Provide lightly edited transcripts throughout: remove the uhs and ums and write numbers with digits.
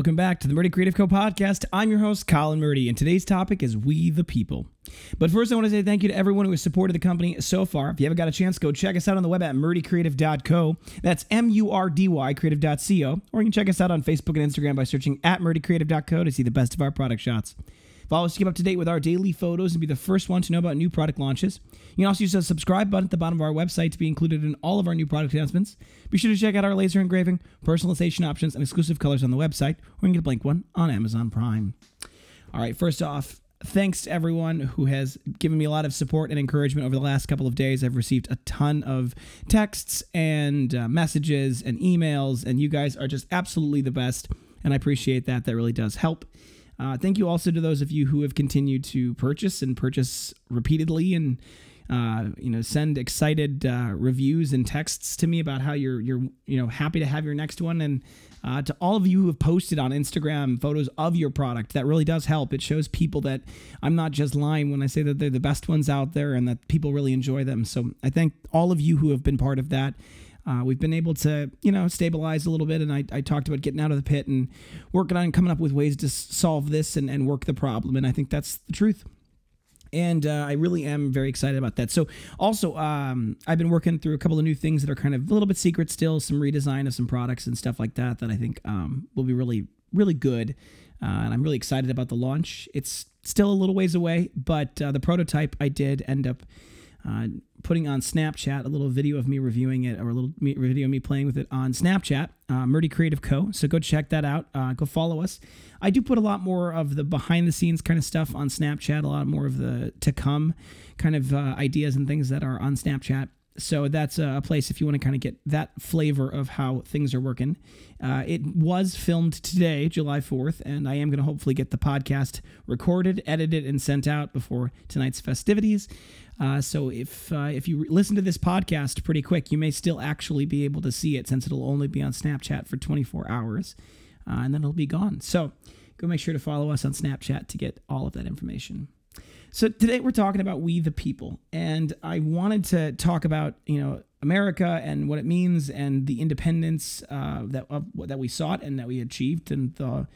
Welcome back to the Murdy Creative Co. podcast. I'm your host, Colin Murdy, and today's topic is We the People. But first, I want to say thank you to everyone who has supported the company so far. If you haven't got a chance, go check us out on the web at murdycreative.co. That's M-U-R-D-Y, creative.co. Or you can check us out on Facebook and Instagram by searching at murdycreative.co to see the best of our product shots. Follow us to keep up to date with our daily photos and be the first one to know about new product launches. You can also use the subscribe button at the bottom of our website to be included in all of our new product announcements. Be sure to check out our laser engraving, personalization options, and exclusive colors on the website, or you can get a blank one on Amazon Prime. All right, first off, thanks to everyone who has given me a lot of support and encouragement over the last couple of days. I've received a ton of texts and messages and emails, and you guys are just absolutely the best, and I appreciate that. That really does help. Thank you also to those of you who have continued to purchase repeatedly and, send excited reviews and texts to me about how you're happy to have your next one. And to all of you who have posted on Instagram photos of your product, that really does help. It shows people that I'm not just lying when I say that they're the best ones out there and that people really enjoy them. So I thank all of you who have been part of that. We've been able to, stabilize a little bit, and I talked about getting out of the pit and working on coming up with ways to solve this and work the problem, and I think that's the truth. And I really am very excited about that. So also, I've been working through a couple of new things that are kind of a little bit secret still, some redesign of some products and stuff like that I think will be really, really good, and I'm really excited about the launch. It's still a little ways away, but the prototype I did end up putting on Snapchat, a little video of me reviewing it, or a little video of me playing with it on Snapchat, Murdy Creative Co. So go check that out. Go follow us. I do put a lot more of the behind the scenes kind of stuff on Snapchat, a lot more of the to come kind of ideas and things that are on Snapchat. So that's a place if you want to kind of get that flavor of how things are working. It was filmed today, July 4th, and I am going to hopefully get the podcast recorded, edited, and sent out before tonight's festivities. So if you listen to this podcast pretty quick, you may still actually be able to see it since it'll only be on Snapchat for 24 hours, and then it'll be gone. So go make sure to follow us on Snapchat to get all of that information. So today we're talking about We the People, and I wanted to talk about, America and what it means and the independence that we sought and that we achieved and the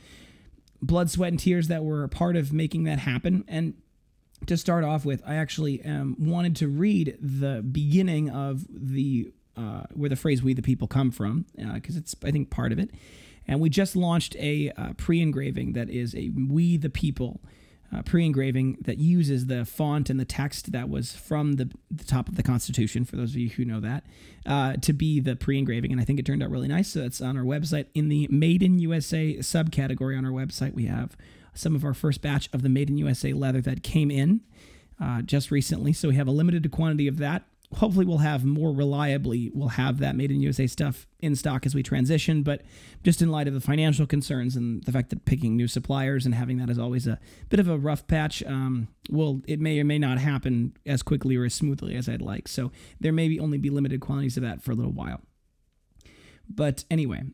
blood, sweat, and tears that were a part of making that happen. And to start off with, I actually wanted to read the beginning of the where the phrase "We the People" come from, because it's, I think, part of it. And we just launched a pre-engraving that is a "We the People" pre-engraving that uses the font and the text that was from the top of the Constitution, for those of you who know that, to be the pre-engraving. And I think it turned out really nice. So that's on our website. In the Made in USA subcategory on our website, we have some of our first batch of the Made in USA leather that came in just recently. So we have a limited quantity of that. Hopefully we'll have that Made in USA stuff in stock as we transition, but just in light of the financial concerns and the fact that picking new suppliers and having that is always a bit of a rough patch, it may or may not happen as quickly or as smoothly as I'd like. So there may only be limited quantities of that for a little while. But anyway,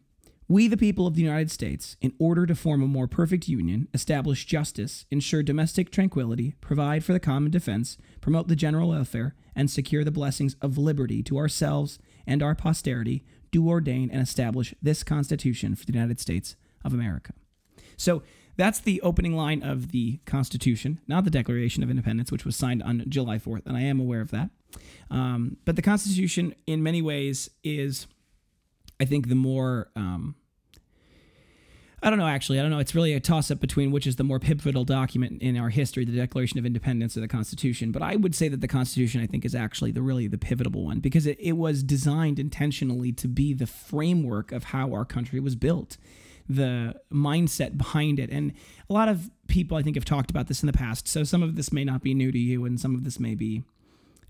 we, the people of the United States, in order to form a more perfect union, establish justice, ensure domestic tranquility, provide for the common defense, promote the general welfare, and secure the blessings of liberty to ourselves and our posterity, do ordain and establish this Constitution for the United States of America. So that's the opening line of the Constitution, not the Declaration of Independence, which was signed on July 4th, and I am aware of that. But the Constitution, in many ways, is, I think, the more... I don't know. It's really a toss-up between which is the more pivotal document in our history, the Declaration of Independence or the Constitution. But I would say that the Constitution, I think, is actually the pivotal one, because it was designed intentionally to be the framework of how our country was built, the mindset behind it. And a lot of people, I think, have talked about this in the past. So some of this may not be new to you, and some of this may be,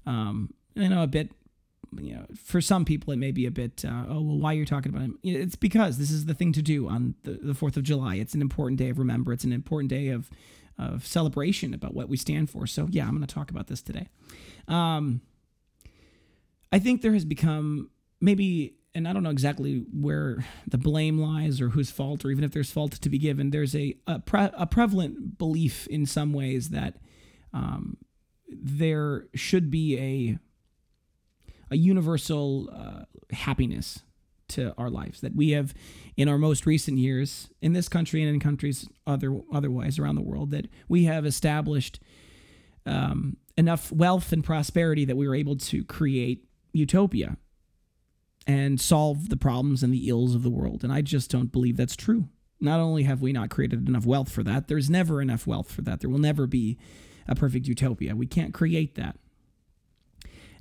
a bit... for some people, it may be a bit, why are you talking about it? It's because this is the thing to do on the 4th of July. It's an important day of remembrance. It's an important day of celebration about what we stand for. So yeah, I'm going to talk about this today. I think there has become maybe, and I don't know exactly where the blame lies or whose fault, or even if there's fault to be given, there's a prevalent belief in some ways that there should be a universal happiness to our lives, that we have in our most recent years in this country and in countries otherwise around the world, that we have established enough wealth and prosperity that we were able to create utopia and solve the problems and the ills of the world. And I just don't believe that's true. Not only have we not created enough wealth for that, there's never enough wealth for that. There will never be a perfect utopia. We can't create that.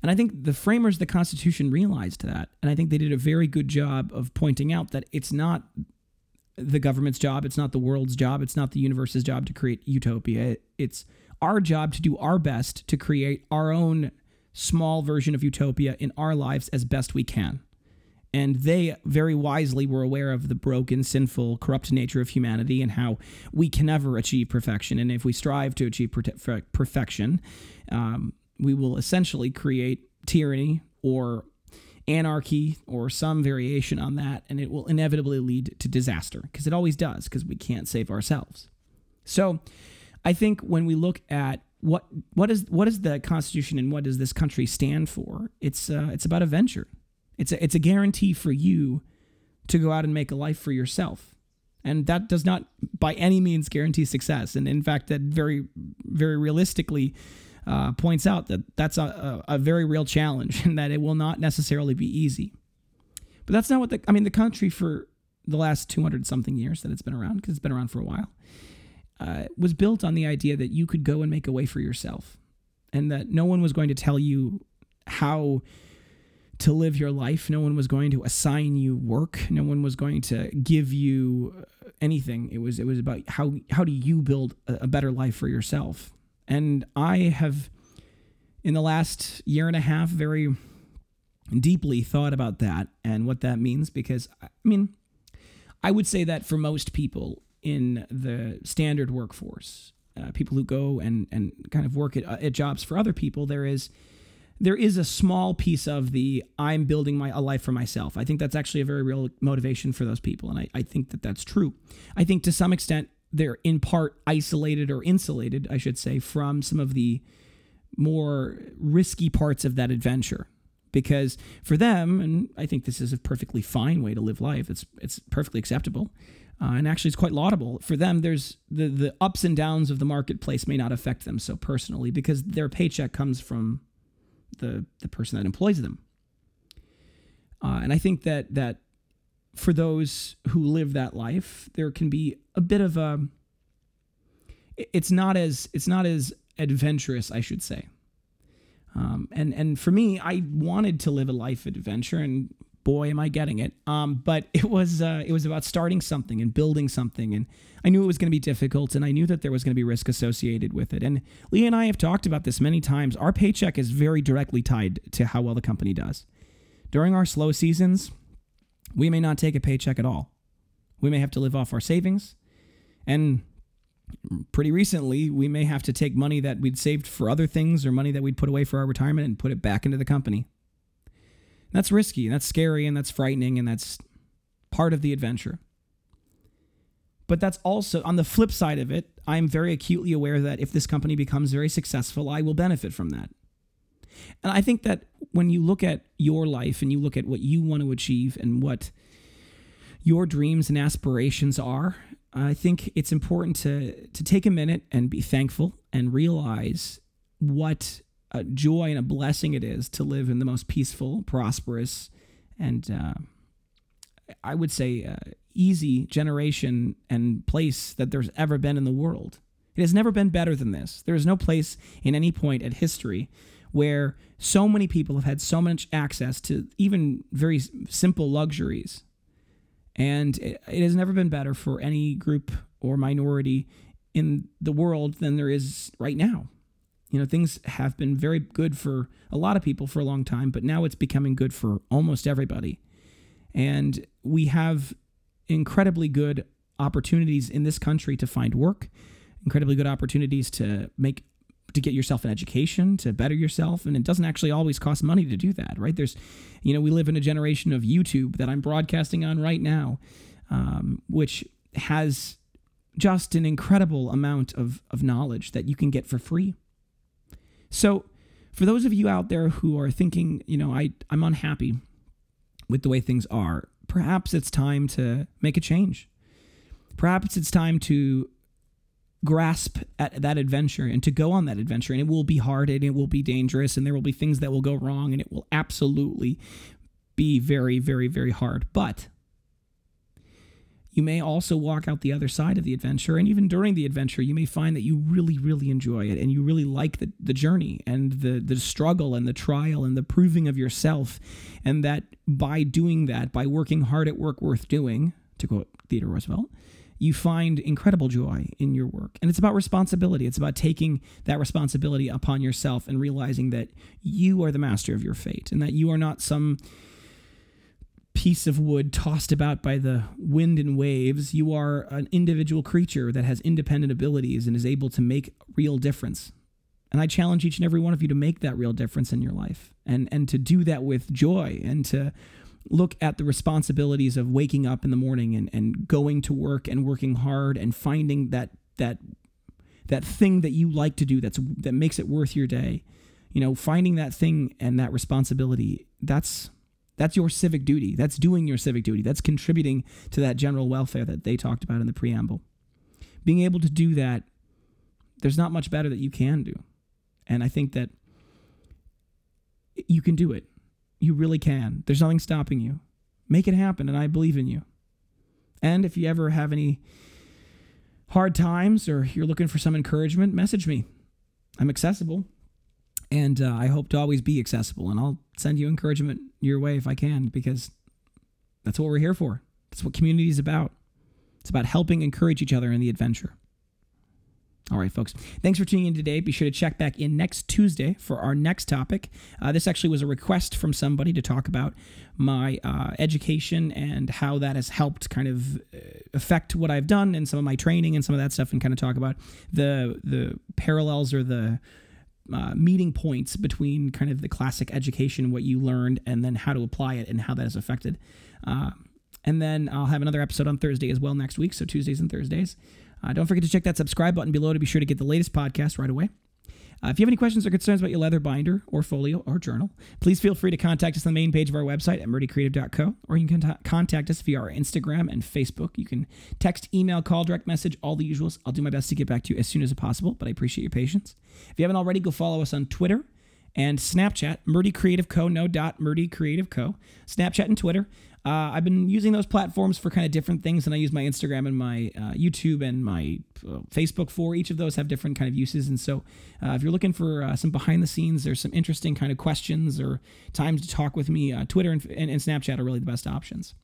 And I think the framers of the Constitution realized that. And I think they did a very good job of pointing out that it's not the government's job, it's not the world's job, it's not the universe's job to create utopia. It's our job to do our best to create our own small version of utopia in our lives as best we can. And they very wisely were aware of the broken, sinful, corrupt nature of humanity and how we can never achieve perfection. And if we strive to achieve perfection, we will essentially create tyranny or anarchy or some variation on that, and it will inevitably lead to disaster, because it always does, because we can't save ourselves. So I think when we look at what is the Constitution and what does this country stand for, it's about a venture. It's a guarantee for you to go out and make a life for yourself. And that does not by any means guarantee success. And in fact, that very, very realistically points out that that's a very real challenge, and that it will not necessarily be easy. But that's not what the country for the last 200 something years that it's been around, because it's been around for a while, was built on the idea that you could go and make a way for yourself, and that no one was going to tell you how to live your life. No one was going to assign you work. No one was going to give you anything. It was about how do you build a better life for yourself. And I have, in the last year and a half, very deeply thought about that and what that means, because, I would say that for most people in the standard workforce, people who go and kind of work at jobs for other people, there is a small piece of the I'm building a life for myself. I think that's actually a very real motivation for those people, and I think that that's true. I think to some extent they're in part isolated or insulated, I should say, from some of the more risky parts of that adventure. Because for them, and I think this is a perfectly fine way to live life, it's perfectly acceptable, and actually it's quite laudable. For them, there's the ups and downs of the marketplace may not affect them so personally, because their paycheck comes from the person that employs them. And I think that for those who live that life, there can be a bit of a, it's not as adventurous, I should say. And for me, I wanted to live a life of adventure, and boy, am I getting it. But it was about starting something and building something. And I knew it was going to be difficult, and I knew that there was going to be risk associated with it. And Leah and I have talked about this many times. Our paycheck is very directly tied to how well the company does. During our slow seasons, we may not take a paycheck at all. We may have to live off our savings. And pretty recently, we may have to take money that we'd saved for other things, or money that we'd put away for our retirement, and put it back into the company. That's risky, and that's scary, and that's frightening, and that's part of the adventure. But that's also, on the flip side of it, I'm very acutely aware that if this company becomes very successful, I will benefit from that. And I think that when you look at your life and you look at what you want to achieve and what your dreams and aspirations are, I think it's important to take a minute and be thankful and realize what a joy and a blessing it is to live in the most peaceful, prosperous, and I would say easy generation and place that there's ever been in the world. It has never been better than this. There is no place in any point in history where so many people have had so much access to even very simple luxuries. And it has never been better for any group or minority in the world than there is right now. You know, things have been very good for a lot of people for a long time, but now it's becoming good for almost everybody. And we have incredibly good opportunities in this country to find work, incredibly good opportunities to get yourself an education, to better yourself. And it doesn't actually always cost money to do that, right? There's, we live in a generation of YouTube that I'm broadcasting on right now, which has just an incredible amount of knowledge that you can get for free. So for those of you out there who are thinking, I'm unhappy with the way things are, perhaps it's time to make a change. Perhaps it's time to grasp at that adventure and to go on that adventure. And it will be hard and it will be dangerous and there will be things that will go wrong and it will absolutely be very, very, very hard. But you may also walk out the other side of the adventure, and even during the adventure, you may find that you really, really enjoy it, and you really like the journey and the struggle and the trial and the proving of yourself, and that by doing that, by working hard at work worth doing, to quote Theodore Roosevelt, you find incredible joy in your work. And it's about responsibility. It's about taking that responsibility upon yourself and realizing that you are the master of your fate and that you are not some piece of wood tossed about by the wind and waves. You are an individual creature that has independent abilities and is able to make real difference. And I challenge each and every one of you to make that real difference in your life and to do that with joy and to look at the responsibilities of waking up in the morning and going to work and working hard and finding that thing that you like to do that makes it worth your day. You know, finding that thing and that responsibility, that's your civic duty. That's doing your civic duty. That's contributing to that general welfare that they talked about in the preamble. Being able to do that, there's not much better that you can do. And I think that you can do it. You really can. There's nothing stopping you. Make it happen, and I believe in you. And if you ever have any hard times or you're looking for some encouragement, message me. I'm accessible. And I hope to always be accessible, and I'll send you encouragement your way if I can, because that's what we're here for. That's what community is about. It's about helping encourage each other in the adventure. All right, folks. Thanks for tuning in today. Be sure to check back in next Tuesday for our next topic. This actually was a request from somebody to talk about my education and how that has helped kind of affect what I've done and some of my training and some of that stuff, and kind of talk about the parallels or the meeting points between kind of the classic education, what you learned, and then how to apply it and how that is affected. And then I'll have another episode on Thursday as well next week, so Tuesdays and Thursdays. Don't forget to check that subscribe button below to be sure to get the latest podcast right away. If you have any questions or concerns about your leather binder or folio or journal, please feel free to contact us on the main page of our website at murdycreative.co, or you can contact us via our Instagram and Facebook. You can text, email, call, direct message, all the usuals. I'll do my best to get back to you as soon as possible, but I appreciate your patience. If you haven't already, go follow us on Twitter and Snapchat, Murdy Creative Co., Murdy Creative Co., Snapchat and Twitter. I've been using those platforms for kind of different things, and I use my Instagram and my YouTube and my Facebook for each of those have different kind of uses. And so if you're looking for some behind the scenes or some interesting kind of questions or times to talk with me, Twitter and Snapchat are really the best options.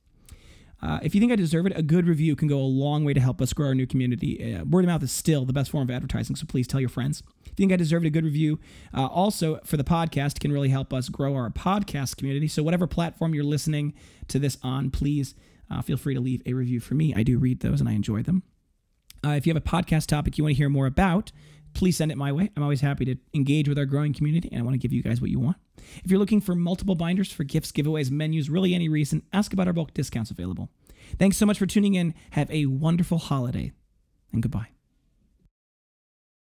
If you think I deserve it, a good review can go a long way to help us grow our new community. Word of mouth is still the best form of advertising, so please tell your friends. If you think I deserve it, a good review also for the podcast can really help us grow our podcast community. So whatever platform you're listening to this on, please feel free to leave a review for me. I do read those and I enjoy them. If you have a podcast topic you want to hear more about, please send it my way. I'm always happy to engage with our growing community, and I want to give you guys what you want. If you're looking for multiple binders for gifts, giveaways, menus, really any reason, ask about our bulk discounts available. Thanks so much for tuning in. Have a wonderful holiday, and goodbye.